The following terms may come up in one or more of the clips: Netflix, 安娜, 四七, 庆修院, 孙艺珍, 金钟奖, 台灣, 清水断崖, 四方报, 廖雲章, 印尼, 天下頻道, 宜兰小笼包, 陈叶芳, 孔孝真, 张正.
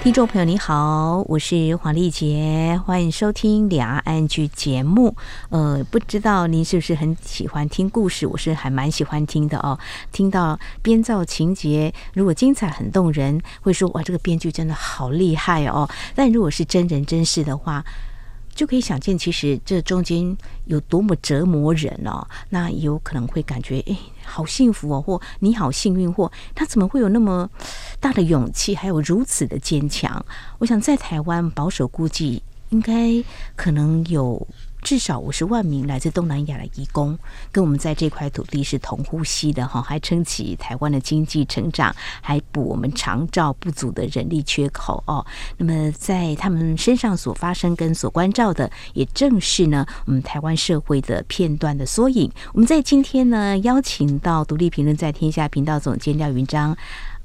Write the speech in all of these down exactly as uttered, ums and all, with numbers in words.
听众朋友你好，我是黄丽杰，欢迎收听两岸安居节目。呃，不知道您是不是很喜欢听故事，我是还蛮喜欢听的哦。听到编造情节，如果精彩很动人，会说哇，这个编剧真的好厉害哦。但如果是真人真事的话，就可以想见，其实这中间有多么折磨人哦。那有可能会感觉，哎，好幸福哦，或你好幸运，或他怎么会有那么大的勇气，还有如此的坚强？我想在台湾保守估计，应该可能有至少五十万名来自东南亚的移工，跟我们在这块土地是同呼吸的哈，还撑起台湾的经济成长，还补我们长照不足的人力缺口哦。那么在他们身上所发生跟所关照的，也正是呢我们台湾社会的片段的缩影。我们在今天呢邀请到独立评论在天下频道总监廖云章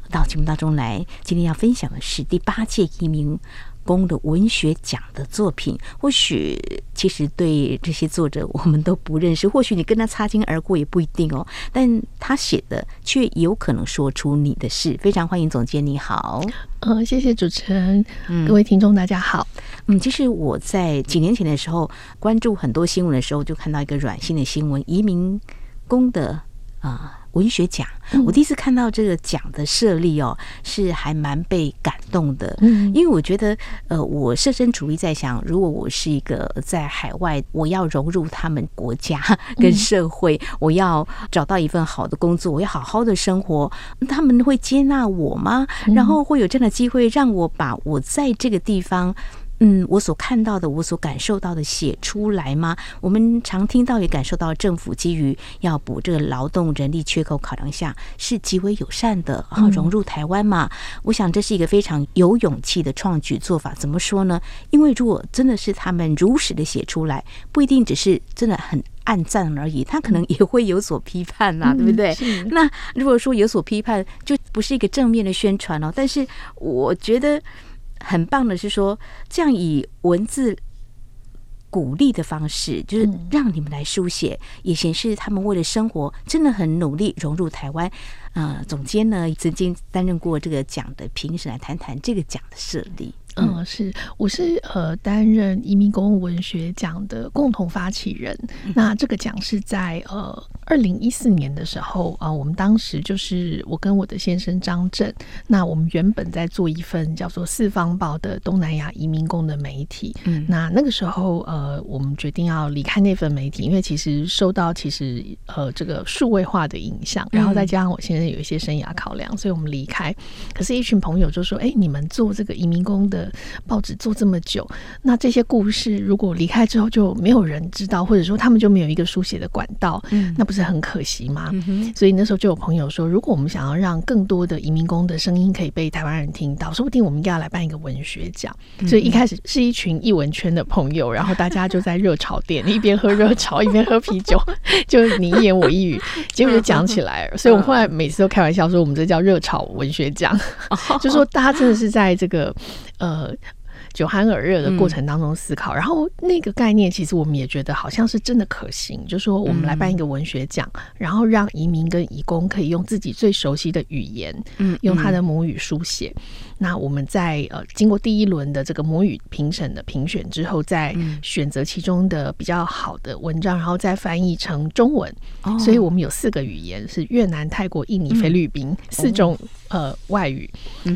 到节目当中来，今天要分享的是第八届移民工的文学奖的作品。或许其实对这些作者我们都不认识，或许你跟他擦肩而过也不一定哦，但他写的却有可能说出你的事。非常欢迎总监，你好。呃，谢谢主持人，各位听众大家好。嗯，其实我在几年前的时候关注很多新闻的时候，就看到一个软性的新闻，移民工的啊、呃文学奖。我第一次看到这个奖的设立哦，是还蛮被感动的。因为我觉得呃我设身处地在想，如果我是一个在海外，我要融入他们国家跟社会，我要找到一份好的工作，我要好好的生活，他们会接纳我吗？然后会有这样的机会让我把我在这个地方嗯，我所看到的，我所感受到的写出来吗？我们常听到也感受到，政府基于要补这个劳动人力缺口考量下，是极为友善的，然后融入台湾嘛。嗯、我想这是一个非常有勇气的创举做法。怎么说呢？因为如果真的是他们如实的写出来，不一定只是真的很暗赞而已，他可能也会有所批判啦、啊，嗯、对不对？那如果说有所批判，就不是一个正面的宣传哦。但是我觉得很棒的是说，这样以文字鼓励的方式，就是让你们来书写，也显示他们为了生活真的很努力融入台湾。呃，总监呢曾经担任过这个奖的评审，来谈谈这个奖的设立。嗯，嗯是，我是呃担任移民工文学奖的共同发起人。嗯、那这个奖是在呃二零一四年的时候啊、呃，我们当时就是我跟我的先生张正，那我们原本在做一份叫做《四方报》的东南亚移民工的媒体。嗯，那那个时候呃，我们决定要离开那份媒体，因为其实受到其实呃这个数位化的影响，然后再加上我先生有一些生涯考量，所以我们离开。可是，一群朋友就说：“哎、欸，你们做这个移民工的报纸做这么久，那这些故事如果离开之后就没有人知道，或者说他们就没有一个书写的管道，嗯、那不是很可惜吗？”嗯、所以那时候就有朋友说，如果我们想要让更多的移民工的声音可以被台湾人听到，说不定我们应该要来办一个文学奖。嗯、所以一开始是一群艺文圈的朋友，然后大家就在热炒店一边喝热炒一边喝啤酒，就你一言我一语，结果就讲起来了。所以我们后来每次都开玩笑说，我们这叫热炒文学奖。就说大家真的是在这个呃呃，酒酣耳热的过程当中思考，嗯、然后那个概念其实我们也觉得好像是真的可行，就说我们来办一个文学奖，嗯、然后让移民跟移工可以用自己最熟悉的语言，嗯、用他的母语书写。嗯、那我们在呃经过第一轮的这个母语评审的评选之后，再选择其中的比较好的文章，然后再翻译成中文。哦、所以我们有四个语言，是越南、泰国、印尼、嗯、菲律宾四种、哦呃，外语，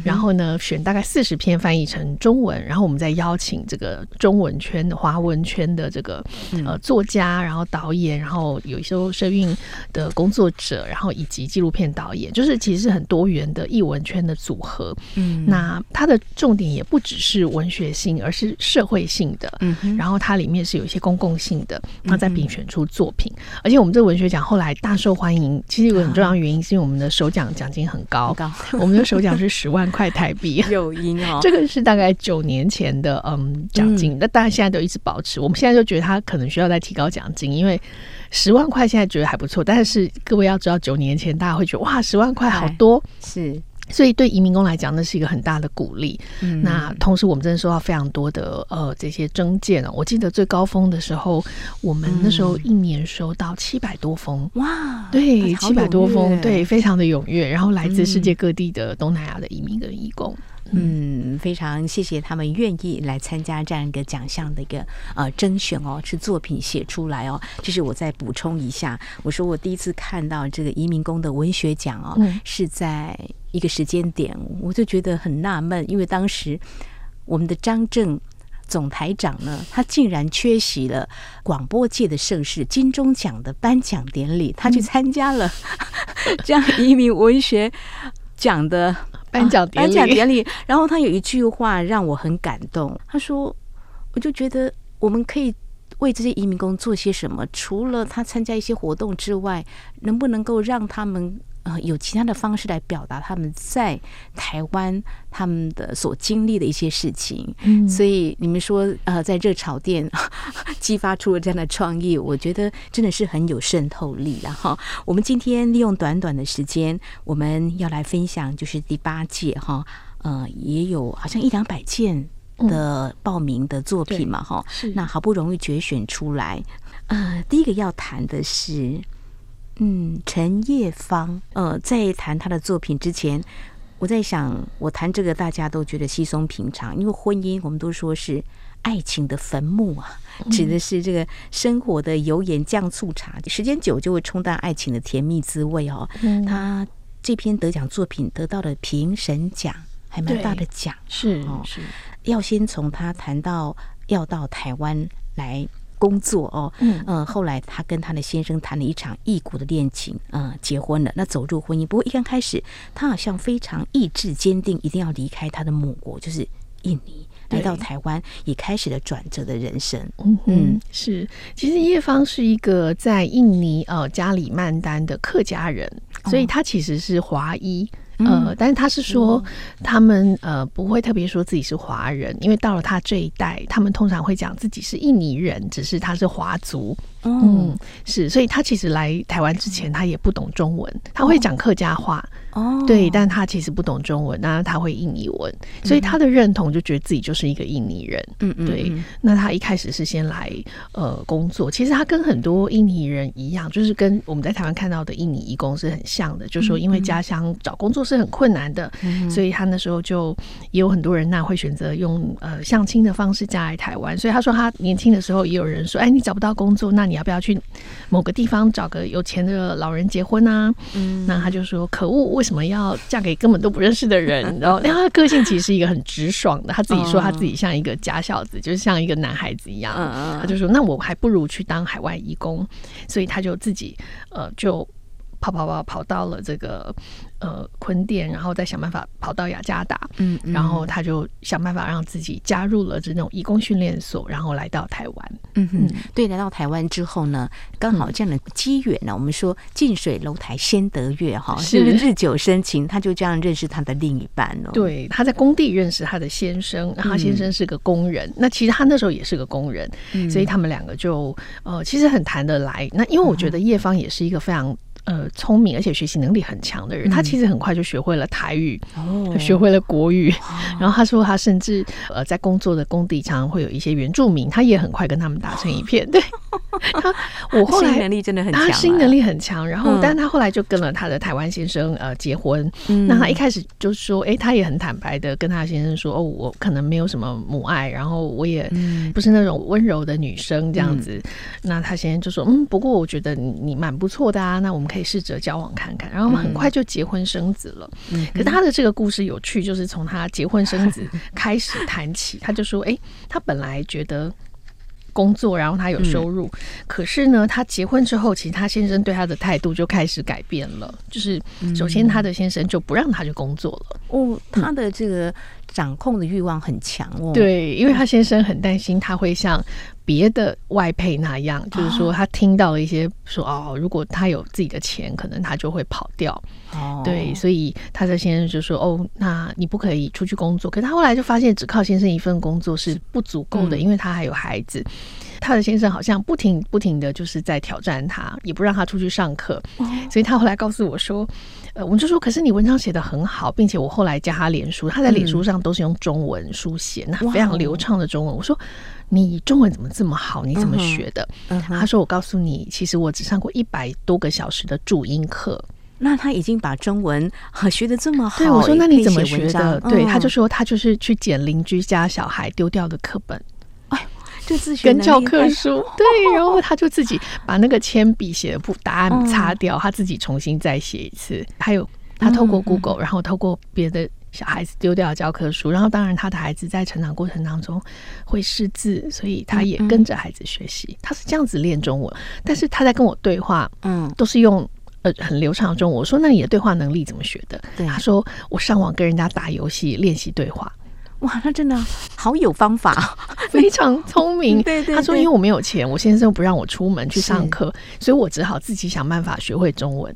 然后呢，选大概四十篇翻译成中文，然后我们再邀请这个中文圈的、华文圈的这个呃作家，然后导演，然后有一些社运的工作者，然后以及纪录片导演，就是其实很多元的艺文圈的组合。嗯，那它的重点也不只是文学性，而是社会性的。嗯，然后它里面是有一些公共性的，然后再评选出作品。嗯、而且我们这文学奖后来大受欢迎，其实有个很重要的原因，是因为我们的首奖奖金很高。很高我们的首奖是十万块台币，诱因哦，这个是大概九年前的嗯奖金，那、嗯、大家现在都一直保持。我们现在就觉得他可能需要再提高奖金，因为十万块现在觉得还不错，但是各位要知道，九年前大家会觉得哇，十万块好多，是。所以对移民工来讲，那是一个很大的鼓励。嗯、那同时，我们真的收到非常多的呃这些征件哦。我记得最高峰的时候，我们那时候一年收到七百多封，哇，对，七百多封，对，非常的踊跃。然后来自世界各地的东南亚的移民跟移工。嗯，非常谢谢他们愿意来参加这样一个奖项的一个呃甄选哦，是作品写出来哦。就是我再补充一下，我说我第一次看到这个移民工的文学奖哦，嗯、是在一个时间点，我就觉得很纳闷，因为当时我们的张正总台长呢，他竟然缺席了广播界的盛事金钟奖的颁奖典礼，他去参加了、嗯、这样移民文学奖的。颁奖典礼，颁奖典礼。然后他有一句话让我很感动，他说：“我就觉得我们可以为这些移民工做些什么，除了他参加一些活动之外，能不能够让他们呃有其他的方式来表达他们在台湾他们的所经历的一些事情？”嗯、所以你们说呃，在热炒店激发出了这样的创意，我觉得真的是很有渗透力了哈。我们今天利用短短的时间，我们要来分享就是第八届哈，呃，也有好像一两百件的报名的作品嘛哈、嗯。那好不容易决选出来，呃，第一个要谈的是。嗯，陈叶芳，呃，在谈他的作品之前，我在想，我谈这个大家都觉得稀松平常，因为婚姻我们都说是爱情的坟墓啊，指的是这个生活的油盐酱醋茶，时间久就会冲淡爱情的甜蜜滋味哦。嗯、他这篇得奖作品得到了评审奖，还蛮大的奖，是、哦、是。要先从他谈到要到台湾来。工作哦，嗯、呃，后来她跟她的先生谈了一场异国的恋情，呃，结婚了，那走入婚姻。不过一刚开始，她好像非常意志坚定，一定要离开她的母国，就是印尼，来到台湾，也开始了转折的人生。嗯嗯，是。其实叶芳是一个在印尼呃加里曼丹的客家人，所以她其实是华裔。哦呃，但是他是说，嗯、他们呃不会特别说自己是华人，因为到了他这一代，他们通常会讲自己是印尼人，只是他是华族。哦、嗯，是，所以他其实来台湾之前，他也不懂中文，他会讲客家话。哦，对，但他其实不懂中文，那他会印尼文，所以他的认同就觉得自己就是一个印尼人。嗯嗯，对。那他一开始是先来呃工作，其实他跟很多印尼人一样，就是跟我们在台湾看到的印尼移工是很像的，就是说因为家乡找工作。是很困难的，所以他那时候就也有很多人那、啊、会选择用呃相亲的方式嫁来台湾。所以他说他年轻的时候也有人说，哎，你找不到工作，那你要不要去某个地方找个有钱的老人结婚啊？嗯，那他就说可恶，为什么要嫁给根本都不认识的人？然后，但他的个性其实是一个很直爽的，他自己说他自己像一个假小子，就是像一个男孩子一样。他就说那我还不如去当海外移工，所以他就自己呃就。跑跑跑跑到了这个呃墾甸，然后再想办法跑到雅加达，嗯，嗯然后他就想办法让自己加入了这种移工训练所，然后来到台湾。嗯哼，对，来到台湾之后呢，刚好这样的机缘呢，嗯、我们说近水楼台先得月哈，是日久生情，他就这样认识他的另一半哦。对，他在工地认识他的先生，然后他先生是个工人，嗯、那其实他那时候也是个工人，嗯、所以他们两个就呃其实很谈得来。那因为我觉得叶芳也是一个非常。呃，聪明而且学习能力很强的人，嗯、他其实很快就学会了台语，哦、学会了国语。哦、然后他说，他甚至呃，在工作的工地常常会有一些原住民，他也很快跟他们打成一片。哦、对，他我后来适应能力真的很强、啊，他适应能力很强。然后，嗯、但他后来就跟了他的台湾先生呃结婚。嗯、那他一开始就说，哎，他也很坦白的跟他先生说，哦，我可能没有什么母爱，然后我也不是那种温柔的女生这样子。嗯、那他先生就说，嗯，不过我觉得你你蛮不错的啊，那我们可以。可以试着交往看看，然后很快就结婚生子了。嗯、可是他的这个故事有趣，就是从他结婚生子开始谈起。他就说：“哎、欸，他本来觉得工作，然后他有收入，嗯、可是呢，他结婚之后，其实他先生对他的态度就开始改变了。就是首先，他的先生就不让他去工作了。哦，他的这个掌控的欲望很强哦。对，因为他先生很担心他会像。”别的外配那样，就是说他听到了一些说哦，如果他有自己的钱，可能他就会跑掉。哦，对，所以他的先生就说哦，那你不可以出去工作。可是他后来就发现，只靠先生一份工作是不足够的，嗯、因为他还有孩子。他的先生好像不停不停的就是在挑战他，也不让他出去上课，所以他后来告诉我说，呃，我就说可是你文章写得很好，并且我后来加他脸书，他在脸书上都是用中文书写，那非常流畅的中文。我说你中文怎么这么好，你怎么学的？他说我告诉你，其实我只上过一百多个小时的注音课。那他已经把中文学得这么好，对，我说那你怎么学的？对，他就说他就是去捡邻居家小孩丢掉的课本，哎，就自学跟教科书，对，然后他就自己把那个铅笔写的不答案擦掉，他自己重新再写一次。还有他透过 Google， 然后透过别的小孩子丢掉的教科书，然后当然他的孩子在成长过程当中会识字，所以他也跟着孩子学习，他是这样子练中文。但是他在跟我对话，嗯，都是用很流畅的中文。我说那你的对话能力怎么学的？他说我上网跟人家打游戏练习对话。哇，他真的好有方法，非常聪明。对对对，他说因为我没有钱，我先生不让我出门去上课，所以我只好自己想办法学会中文。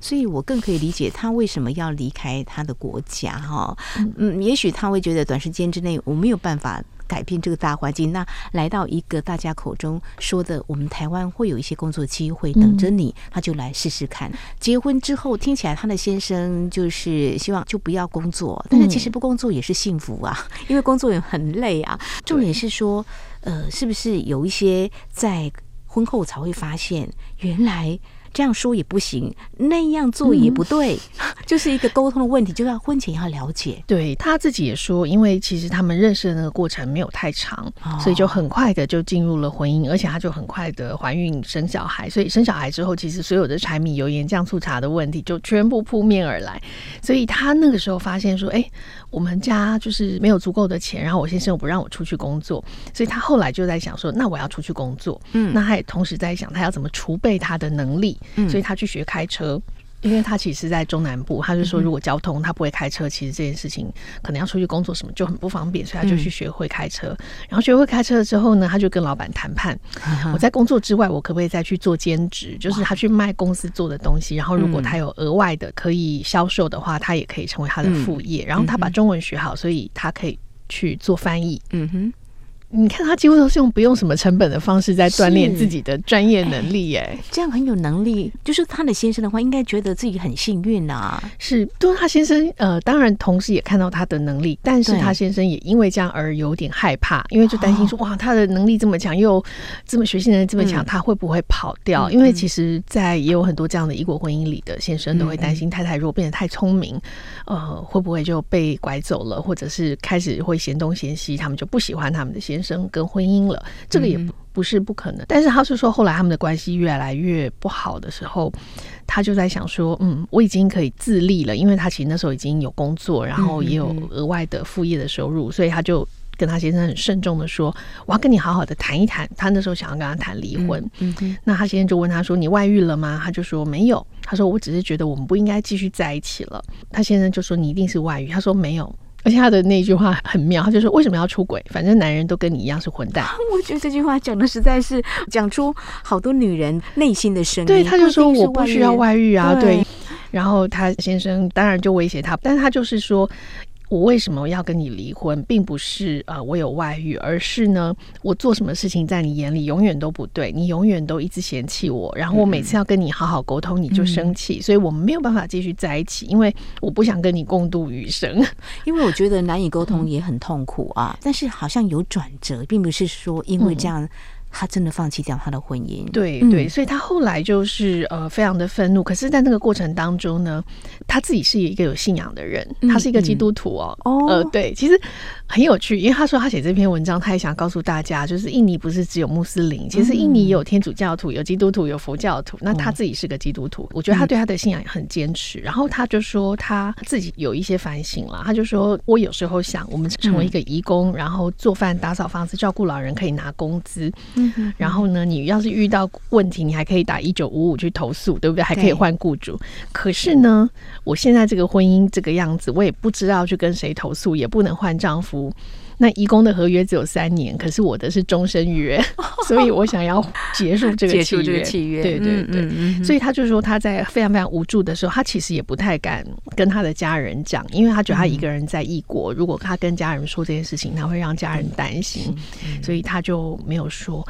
所以我更可以理解他为什么要离开他的国家。哦，嗯，也许他会觉得短时间之内我没有办法改变这个大环境，那来到一个大家口中说的我们台湾会有一些工作机会等着你，他就来试试看。结婚之后听起来他的先生就是希望就不要工作，但是其实不工作也是幸福啊，因为工作也很累啊。重点是说呃，是不是有一些在婚后才会发现原来这样说也不行，那样做也不对，嗯，就是一个沟通的问题，就要婚前要了解。对，他自己也说，因为其实他们认识的那个过程没有太长，哦，所以就很快的就进入了婚姻，而且他就很快的怀孕生小孩，所以生小孩之后，其实所有的柴米油盐酱醋茶的问题就全部扑面而来。所以他那个时候发现说，哎，我们家就是没有足够的钱，然后我先生又不让我出去工作，所以他后来就在想说，那我要出去工作。嗯，那他也同时在想，他要怎么储备他的能力。所以他去学开车，因为他其实在中南部，他就说如果交通他不会开车，其实这件事情可能要出去工作什么就很不方便，所以他就去学会开车。嗯，然后学会开车之后呢，他就跟老板谈判，嗯，我在工作之外我可不可以再去做兼职，就是他去卖公司做的东西，然后如果他有额外的可以销售的话，他也可以成为他的副业。嗯，然后他把中文学好，所以他可以去做翻译。嗯哼，你看他几乎都是用不用什么成本的方式在锻炼自己的专业能力。耶，欸，这样很有能力。就是他的先生的话应该觉得自己很幸运啊。是，对，他先生呃，当然同时也看到他的能力，但是他先生也因为这样而有点害怕，因为就担心说，哦，哇，他的能力这么强，又这么学习能力这么强，嗯，他会不会跑掉。嗯，因为其实在也有很多这样的异国婚姻里的先生都会担心太太如果变得太聪明，嗯，呃，会不会就被拐走了，或者是开始会嫌东嫌西，他们就不喜欢他们的先生先生跟婚姻了，这个也不是不可能。嗯，但是他是说后来他们的关系越来越不好的时候，他就在想说，嗯，我已经可以自立了，因为他其实那时候已经有工作，然后也有额外的副业的收入，嗯，所以他就跟他先生很慎重的说，我要跟你好好的谈一谈。他那时候想要跟他谈离婚。嗯嗯，那他先生就问他说，你外遇了吗？他就说没有，他说我只是觉得我们不应该继续在一起了。他先生就说，你一定是外遇。他说没有。而且他的那句话很妙，他就说为什么要出轨，反正男人都跟你一样是混蛋。我觉得这句话讲的实在是讲出好多女人内心的声音。对，他就说我不需要外遇啊。 对, 对，然后他先生当然就威胁他，但是他就是说我为什么要跟你离婚，并不是呃我有外遇，而是呢我做什么事情在你眼里永远都不对，你永远都一直嫌弃我，然后我每次要跟你好好沟通你就生气，嗯，所以我们没有办法继续在一起，因为我不想跟你共度余生。因为我觉得难以沟通也很痛苦啊，嗯，但是好像有转折，并不是说因为这样，嗯，他真的放弃掉他的婚姻。对对，所以他后来就是呃非常的愤怒。可是在那个过程当中呢，他自己是一个有信仰的人，他是一个基督徒。哦，嗯嗯，呃对，其实很有趣，因为他说他写这篇文章，他也想告诉大家，就是印尼不是只有穆斯林，其实印尼有天主教徒，有基督徒，有佛教徒，那他自己是个基督徒。我觉得他对他的信仰也很坚持，然后他就说他自己有一些反省啦，他就说我有时候想我们成为一个移工，然后做饭打扫房子照顾老人可以拿工资，然后呢你要是遇到问题你还可以打一九五五去投诉，对不对？还可以换雇主。可是呢我现在这个婚姻这个样子，我也不知道去跟谁投诉，也不能换丈夫，那移工的合约只有三年，可是我的是终身约，所以我想要结束这个契约。结束这个契约，对对对。嗯嗯嗯、所以他就说他在非常非常无助的时候，他其实也不太敢跟他的家人讲，因为他觉得他一个人在异国，嗯、如果他跟家人说这件事情，他会让家人担心，嗯嗯、所以他就没有说。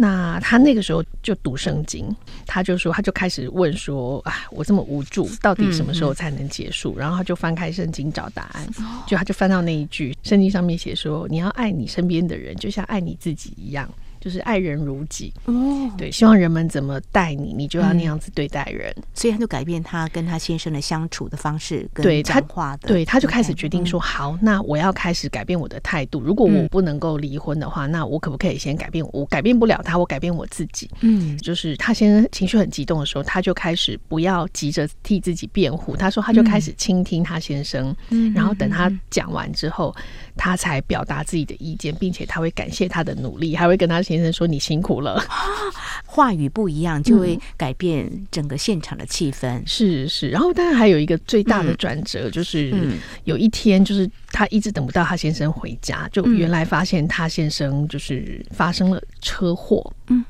那他那个时候就读圣经，他就说他就开始问说，哎，我这么无助，到底什么时候才能结束？嗯嗯、然后他就翻开圣经找答案，就他就翻到那一句，圣经上面写说，你要爱你身边的人，就像爱你自己一样。就是爱人如己、哦、对，希望人们怎么待你，你就要那样子对待人、嗯、所以他就改变他跟他先生的相处的方式跟讲话的，对， 他, 对他就开始决定说、嗯、好，那我要开始改变我的态度，如果我不能够离婚的话、嗯、那我可不可以先改变，我改变不了他，我改变我自己。嗯，就是他先生情绪很激动的时候，他就开始不要急着替自己辩护，他说他就开始倾听他先生、嗯、然后等他讲完之后，他才表达自己的意见，并且他会感谢他的努力，还会跟他先生说你辛苦了、啊、话语不一样就会改变整个现场的气氛、嗯、是是。然后当然还有一个最大的转折、嗯、就是有一天，就是他一直等不到他先生回家，就原来发现他先生就是发生了车祸。嗯，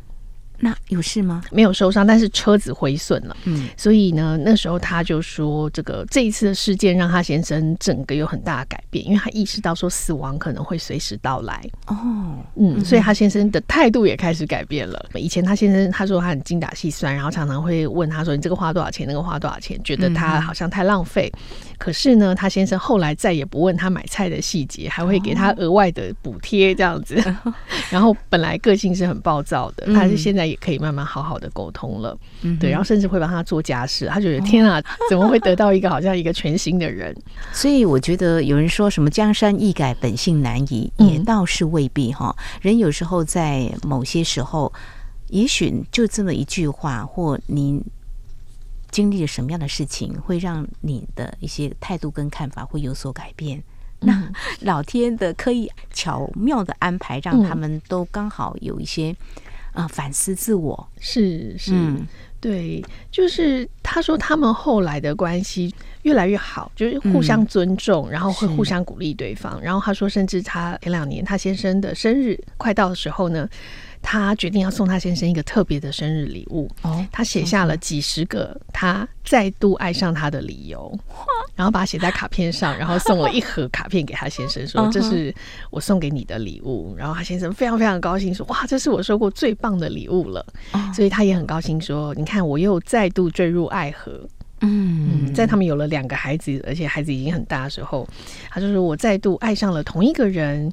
那有事吗？没有受伤，但是车子毁损了。嗯，所以呢，那时候他就说，这个这一次的事件让他先生整个有很大的改变，因为他意识到说死亡可能会随时到来。哦，嗯，嗯，所以他先生的态度也开始改变了。以前他先生他说他很精打细算，然后常常会问他说你这个花多少钱，那个花多少钱，觉得他好像太浪费。嗯、可是呢，他先生后来再也不问他买菜的细节，还会给他额外的补贴这样子。哦、然后本来个性是很暴躁的，嗯、他是现在也可以慢慢好好的沟通了、嗯、对，然后甚至会帮他做家事，他觉得天啊、哦、怎么会得到一个好像一个全新的人。所以我觉得有人说什么江山易改本性难移、嗯、也倒是未必哈。人有时候在某些时候，也许就这么一句话，或您经历了什么样的事情，会让你的一些态度跟看法会有所改变。那老天的刻意巧妙的安排，让他们都刚好有一些啊、呃，反思自我，是是、嗯，对，就是他说他们后来的关系越来越好，就是互相尊重、嗯、然后会互相鼓励对方。然后他说甚至他前两年他先生的生日快到的时候呢，他决定要送他先生一个特别的生日礼物、哦、他写下了几十个他再度爱上他的理由、哦、然后把它写在卡片上，然后送了一盒卡片给他先生说、哦、这是我送给你的礼物。然后他先生非常非常高兴说，哇，这是我收过最棒的礼物了、哦、所以他也很高兴说，你看我又再度坠入爱河。嗯，在他们有了两个孩子，而且孩子已经很大的时候，他就说我再度爱上了同一个人，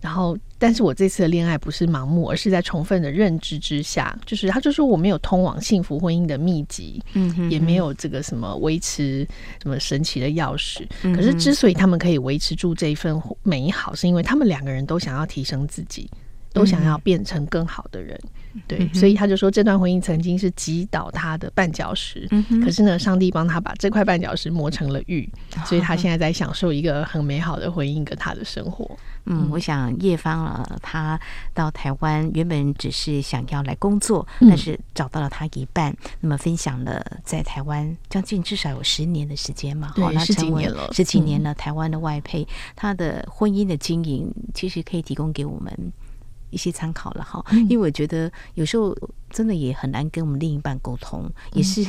然后但是我这次的恋爱不是盲目，而是在充分的认知之下，就是他就说我没有通往幸福婚姻的秘籍，嗯哼哼，也没有这个什么维持什么神奇的钥匙、嗯、可是之所以他们可以维持住这一份美好，是因为他们两个人都想要提升自己，都想要变成更好的人、嗯、对，所以他就说这段婚姻曾经是击倒他的绊脚石、嗯、可是呢，上帝帮他把这块绊脚石磨成了玉、嗯、所以他现在在享受一个很美好的婚姻跟他的生活。嗯，我想叶芳啊，他到台湾原本只是想要来工作、嗯、但是找到了他一半，那么分享了在台湾将近至少有十年的时间嘛，对，十几年了，十几年了、嗯、台湾的外配，他的婚姻的经营其实可以提供给我们一些参考了哈，因为我觉得有时候真的也很难跟我们另一半沟通，也是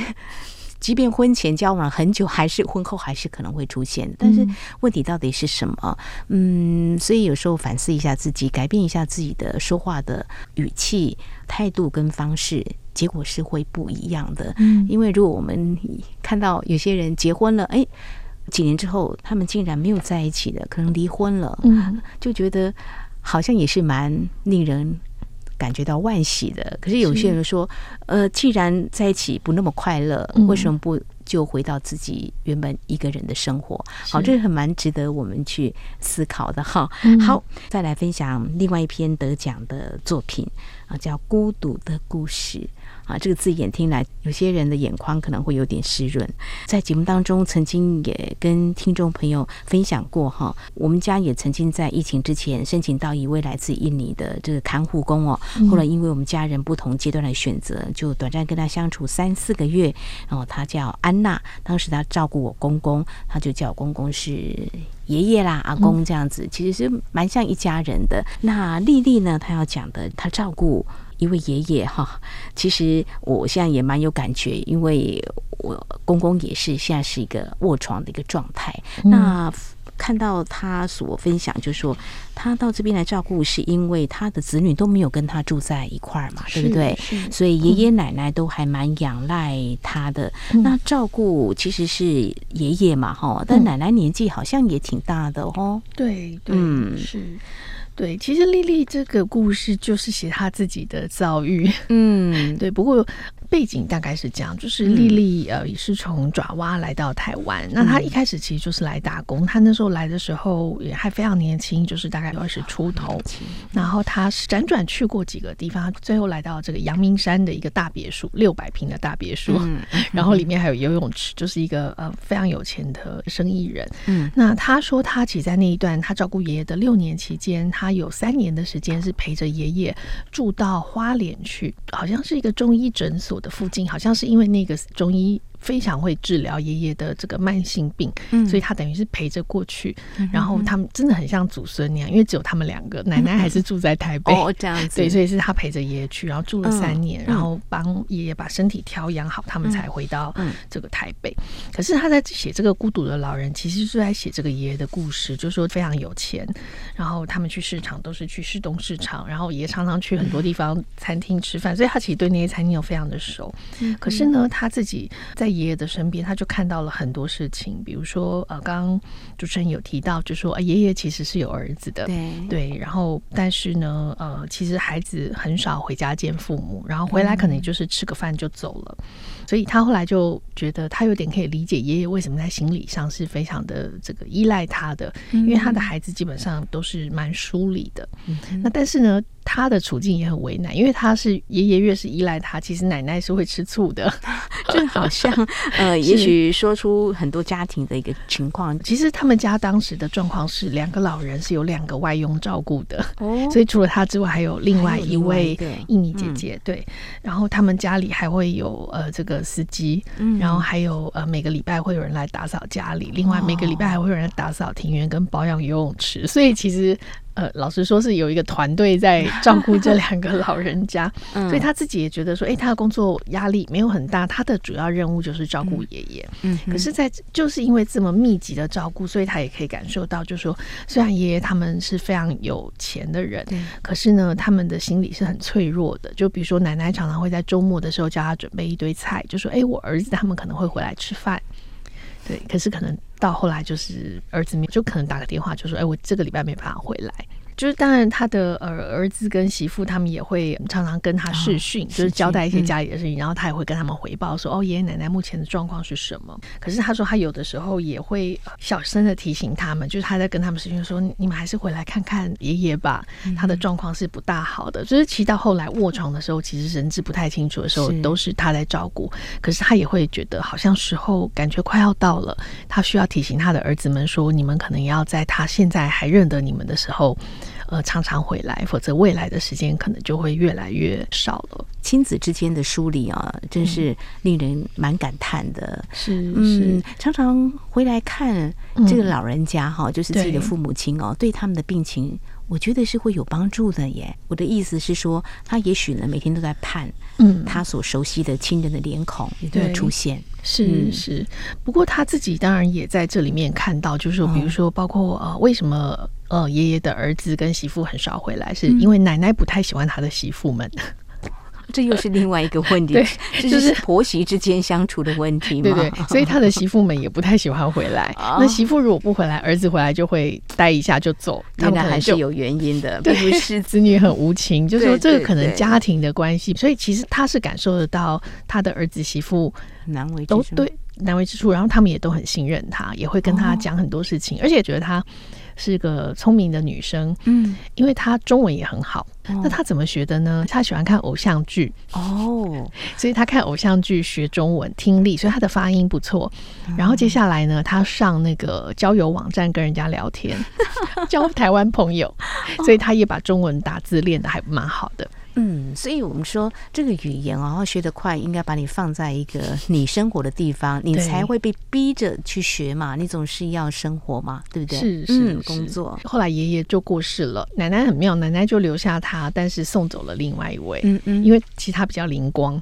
即便婚前交往很久，还是婚后还是可能会出现，但是问题到底是什么？嗯，所以有时候反思一下自己，改变一下自己的说话的语气、态度跟方式，结果是会不一样的。因为如果我们看到有些人结婚了，哎，几年之后他们竟然没有在一起的，可能离婚了，嗯，就觉得好像也是蛮令人感觉到惋惜的。可是有些人说，呃，既然在一起不那么快乐，嗯、为什么不就回到自己原本一个人的生活？好，这很蛮值得我们去思考的哈。嗯、好，再来分享另外一篇得奖的作品啊，叫《孤独的故事》啊。这个字眼听来，有些人的眼眶可能会有点湿润。在节目当中，曾经也跟听众朋友分享过哈，我们家也曾经在疫情之前申请到一位来自印尼的这个看护工哦。后来因为我们家人不同阶段的选择，就短暂跟他相处三四个月。然后他叫安娜，当时他照顾我公公，他就叫我公公是爷爷啦、阿公这样子，嗯、其实是蛮像一家人的。那丽丽呢，她要讲的，她照顾一位爷爷哈，其实我现在也蛮有感觉，因为我公公也是现在是一个卧床的一个状态。嗯、那看到他所分享，就是说他到这边来照顾，是因为他的子女都没有跟他住在一块儿嘛，对不对？所以爷爷奶奶都还蛮仰赖他的。嗯、那照顾其实是爷爷嘛，哈，但奶奶年纪好像也挺大的哦。对对，嗯，是。对，其实丽丽这个故事就是写她自己的遭遇，嗯，对。不过背景大概是这样，就是丽丽、嗯、呃也是从爪哇来到台湾，那她一开始其实就是来打工，她那时候来的时候也还非常年轻，就是大概二十出头，然后她辗转去过几个地方，最后来到这个阳明山的一个大别墅，六百平的大别墅，嗯、然后里面还有游泳池，就是一个呃非常有钱的生意人。嗯，那她说她其实在那一段她照顾爷爷的六年期间，她他有三年的时间是陪着爷爷住到花莲去，好像是一个中医诊所的附近，好像是因为那个中医非常会治疗爷爷的这个慢性病，嗯、所以他等于是陪着过去，嗯、然后他们真的很像祖孙那样，因为只有他们两个，奶奶还是住在台北，嗯哦、这样子，对，所以是他陪着爷爷去，然后住了三年，嗯、然后帮爷爷把身体调养好，他们才回到这个台北。嗯嗯、可是他在写这个孤独的老人，其实是在写这个爷爷的故事，就是说非常有钱，然后他们去市场都是去市东市场，然后爷爷常常去很多地方餐厅吃饭，所以他其实对那些餐厅又非常的熟。嗯、可是呢，他自己在在爷爷的身边，他就看到了很多事情，比如说呃，刚刚主持人有提到，就说啊，爷爷其实是有儿子的，对对，然后但是呢，呃，其实孩子很少回家见父母，然后回来可能就是吃个饭就走了，嗯、所以他后来就觉得他有点可以理解爷爷为什么在心理上是非常的这个依赖他的，嗯、因为他的孩子基本上都是蛮疏离的，嗯、那但是呢，他的处境也很为难，因为他是爷爷越是依赖他，其实奶奶是会吃醋的，这好像呃，也许说出很多家庭的一个情况。其实他们家当时的状况是，两个老人是有两个外佣照顾的，哦、所以除了他之外，还有另外一位印尼姐姐，嗯、对。然后他们家里还会有呃这个司机，嗯、然后还有呃每个礼拜会有人来打扫家里，另外每个礼拜还会有人打扫庭院跟保养游泳池，所以其实。呃，老实说是有一个团队在照顾这两个老人家，嗯、所以他自己也觉得说，哎、欸，他的工作压力没有很大，他的主要任务就是照顾爷爷。嗯，可是在，在就是因为这么密集的照顾，所以他也可以感受到，就是说，虽然爷爷他们是非常有钱的人，嗯、可是呢，他们的心理是很脆弱的。就比如说，奶奶常常会在周末的时候叫他准备一堆菜，就说，哎、欸，我儿子他们可能会回来吃饭。对，可是可能到后来就是儿子就可能打个电话就说，哎，我这个礼拜没办法回来。就是当然他的儿子跟媳妇他们也会常常跟他视讯，哦、就是交代一些家里的事情，嗯、然后他也会跟他们回报说，哦，爷爷奶奶目前的状况是什么。可是他说他有的时候也会小声的提醒他们，就是他在跟他们视讯说，你们还是回来看看爷爷吧，嗯、他的状况是不大好的。就是其实到后来卧床的时候，其实神志不太清楚的时候，都是他在照顾，可是他也会觉得好像时候感觉快要到了，他需要提醒他的儿子们说，你们可能要在他现在还认得你们的时候呃，常常回来，否则未来的时间可能就会越来越少了。亲子之间的梳理啊，真是令人蛮感叹的。是，嗯，常常回来看这个老人家哈，嗯、就是自己的父母亲哦，对他们的病情，我觉得是会有帮助的耶。我的意思是说，他也许呢每天都在盼，嗯，他所熟悉的亲人的脸孔有没有出现。是是，不过他自己当然也在这里面看到，就是比如说，包括呃，为什么呃爷爷的儿子跟媳妇很少回来，是因为奶奶不太喜欢他的媳妇们。这又是另外一个问题，这就是婆媳之间相处的问题嘛。对对，所以他的媳妇们也不太喜欢回来。那媳妇如果不回来，儿子回来就会待一下就走，他们还是有原因的，并不是子女很无情，就是说这个可能家庭的关系。所以其实他是感受得到他的儿子媳妇难为都对难为之处，然后他们也都很信任他，也会跟他讲很多事情，而且觉得他是个聪明的女生，嗯，因为她中文也很好。哦、那她怎么学的呢？她喜欢看偶像剧哦，所以她看偶像剧学中文听力，所以她的发音不错。嗯、然后接下来呢，她上那个交友网站跟人家聊天，交台湾朋友，所以她也把中文打字练得还蛮好的。嗯，所以我们说这个语言啊，要学得快，应该把你放在一个你生活的地方，你才会被逼着去学嘛。你总是要生活嘛，对不对？是是、嗯、工作。后来爷爷就过世了，奶奶很妙，奶奶就留下他，但是送走了另外一位，嗯嗯，因为其实他比较灵光。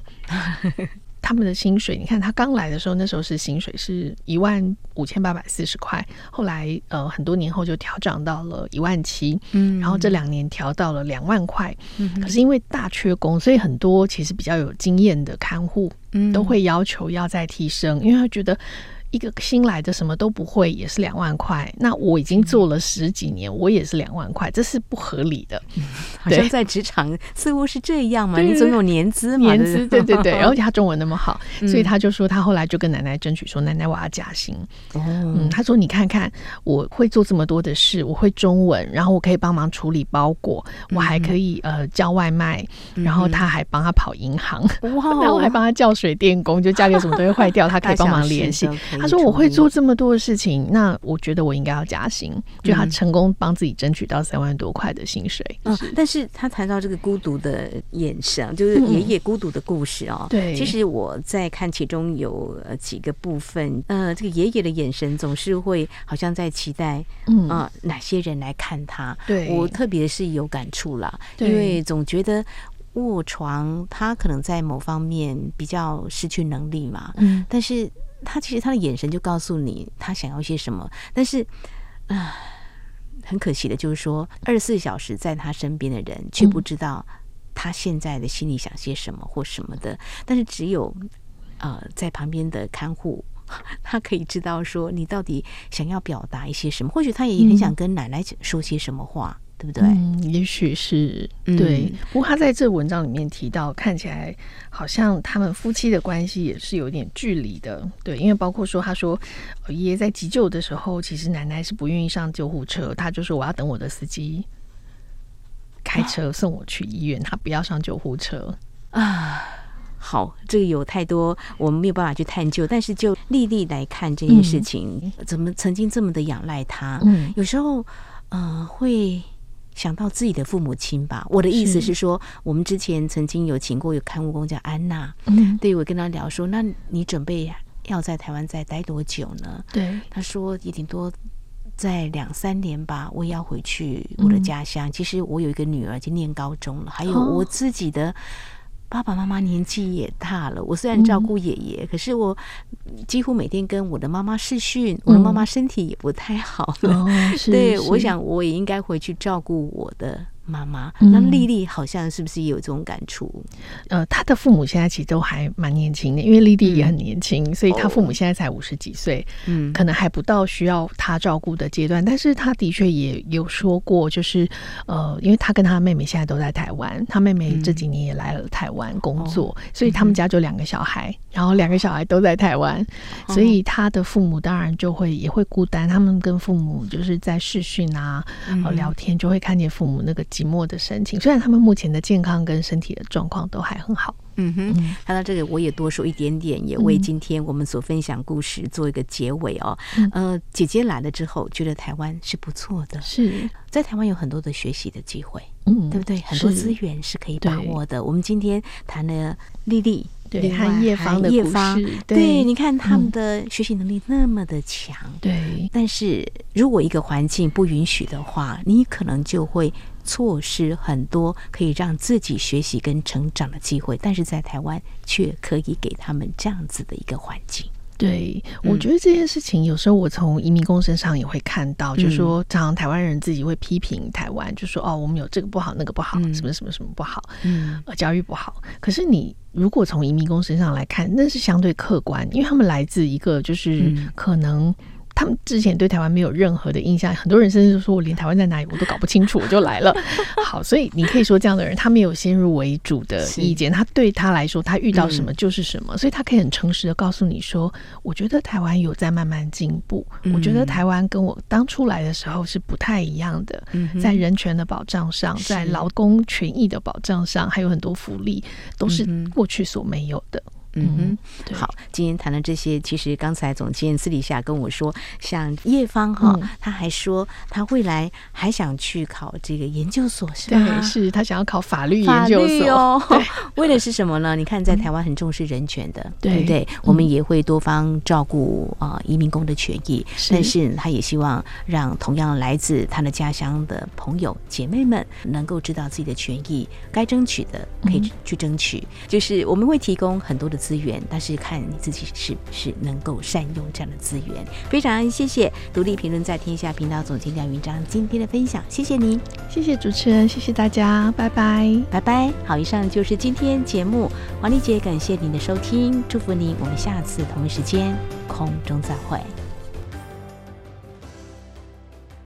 他们的薪水，你看他刚来的时候，那时候是薪水是一万五千八百四十块，后来呃很多年后就调涨到了一万七，嗯，然后这两年调到了两万块，嗯，可是因为大缺工，所以很多其实比较有经验的看护，嗯，都会要求要再提升，因为他觉得一个新来的什么都不会也是两万块，那我已经做了十几年，嗯，我也是两万块，这是不合理的，嗯，好像在职场似乎是这样嘛，你总有年资嘛，年资，对对对，而且他中文那么好，嗯，所以他就说他后来就跟奶奶争取说，奶奶我要加薪，哦，嗯，他说你看看我会做这么多的事，我会中文，然后我可以帮忙处理包裹，我还可以，嗯，呃叫外卖，然后他还帮他跑银行，嗯，然后还帮他叫水电工，就家里有什么都会坏掉他可以帮忙联系。他说我会做这么多的事情，那我觉得我应该要加薪，嗯，就他成功帮自己争取到三万多块的薪水，嗯，但是他谈到这个孤独的眼神，就是爷爷孤独的故事哦。对，嗯，其实我在看其中有几个部分，呃，这个爷爷的眼神总是会好像在期待，嗯，呃、哪些人来看他，对，我特别是有感触啦，因为总觉得卧床他可能在某方面比较失去能力嘛，嗯，但是他其实他的眼神就告诉你他想要些什么，但是啊，很可惜的就是说，二十四小时在他身边的人却不知道他现在的心里想些什么或什么的，但是只有呃在旁边的看护，他可以知道说你到底想要表达一些什么，或许他也很想跟奶奶说些什么话，嗯，对不对？嗯，也许是，对，嗯。不过他在这文章里面提到，看起来好像他们夫妻的关系也是有点距离的，对，因为包括说，他说爷爷在急救的时候，其实奶奶是不愿意上救护车，他就说我要等我的司机开车送我去医院，啊，他不要上救护车啊。好，这个有太多我们没有办法去探究，但是就历历来看这件事情，嗯，怎么曾经这么的仰赖他，嗯，有时候呃会想到自己的父母亲吧，我的意思是说，是我们之前曾经有请过有看护工叫安娜，嗯，对，我跟她聊说，那你准备要在台湾再待多久呢？对，她说也顶多在两三年吧，我也要回去我的家乡，嗯。其实我有一个女儿已经念高中了，还有我自己的爸爸妈妈年纪也大了，我虽然照顾爷爷，嗯，可是我几乎每天跟我的妈妈视讯，嗯，我的妈妈身体也不太好了，哦，对，我想我也应该回去照顾我的妈妈，嗯，那丽丽好像是不是也有这种感触？呃，她的父母现在其实都还蛮年轻的，因为丽丽也很年轻，嗯，所以她父母现在才五十几岁，嗯，可能还不到需要她照顾的阶段。但是她的确也有说过，就是呃，因为她跟她妹妹现在都在台湾，她妹妹这几年也来了台湾工作，嗯，所以他们家就两个小孩，嗯，然后两个小孩都在台湾，嗯，所以她的父母当然就会也会孤单。他们跟父母就是在视讯啊，嗯，聊天，就会看见父母那个寂寞的神情，虽然他们目前的健康跟身体的状况都还很好。嗯哼，谈到这个我也多说一点点，也为今天我们所分享故事做一个结尾哦。嗯，呃，姐姐来了之后觉得台湾是不错的，是在台湾有很多的学习的机会，嗯，对不对？很多资源是可以把握的。我们今天谈了丽丽，对，和叶芳的故事， 对， 对，你看他们的学习能力那么的强，对，但是如果一个环境不允许的话，你可能就会错失很多可以让自己学习跟成长的机会，但是在台湾却可以给他们这样子的一个环境。对，我觉得这件事情有时候我从移民工身上也会看到，嗯，就是说常常台湾人自己会批评台湾，就说哦，我们有这个不好那个不好，嗯，什么什么什么不好，嗯，呃，教育不好。可是你如果从移民工身上来看，那是相对客观，因为他们来自一个就是可能，嗯，他们之前对台湾没有任何的印象，很多人甚至说我连台湾在哪里我都搞不清楚，我就来了。好，所以你可以说这样的人他没有先入为主的意见，他对他来说他遇到什么就是什么，嗯，所以他可以很诚实的告诉你说，我觉得台湾有在慢慢进步，嗯，我觉得台湾跟我当初来的时候是不太一样的，嗯，在人权的保障上，在劳工权益的保障上，还有很多福利都是过去所没有的。嗯哼，好，今天谈了这些，其实刚才总监私底下跟我说，像叶芳哈，他还说他未来还想去考这个研究所，是吧？对，是他想要考法律研究所哦。为的是什么呢？你看，在台湾很重视人权的，对不对？我们也会多方照顾啊移民工的权益，但是他也希望让同样来自他的家乡的朋友姐妹们能够知道自己的权益，该争取的可以去争取。就是我们会提供很多的资源，但是看你自己是不是能够善用这样的资源。非常谢谢独立评论在天下频道总监廖云章今天的分享，谢谢您，谢谢主持人，谢谢大家，拜拜，拜拜。好，以上就是今天节目，王丽姐感谢您的收听，祝福您，我们下次同一时间空中再会。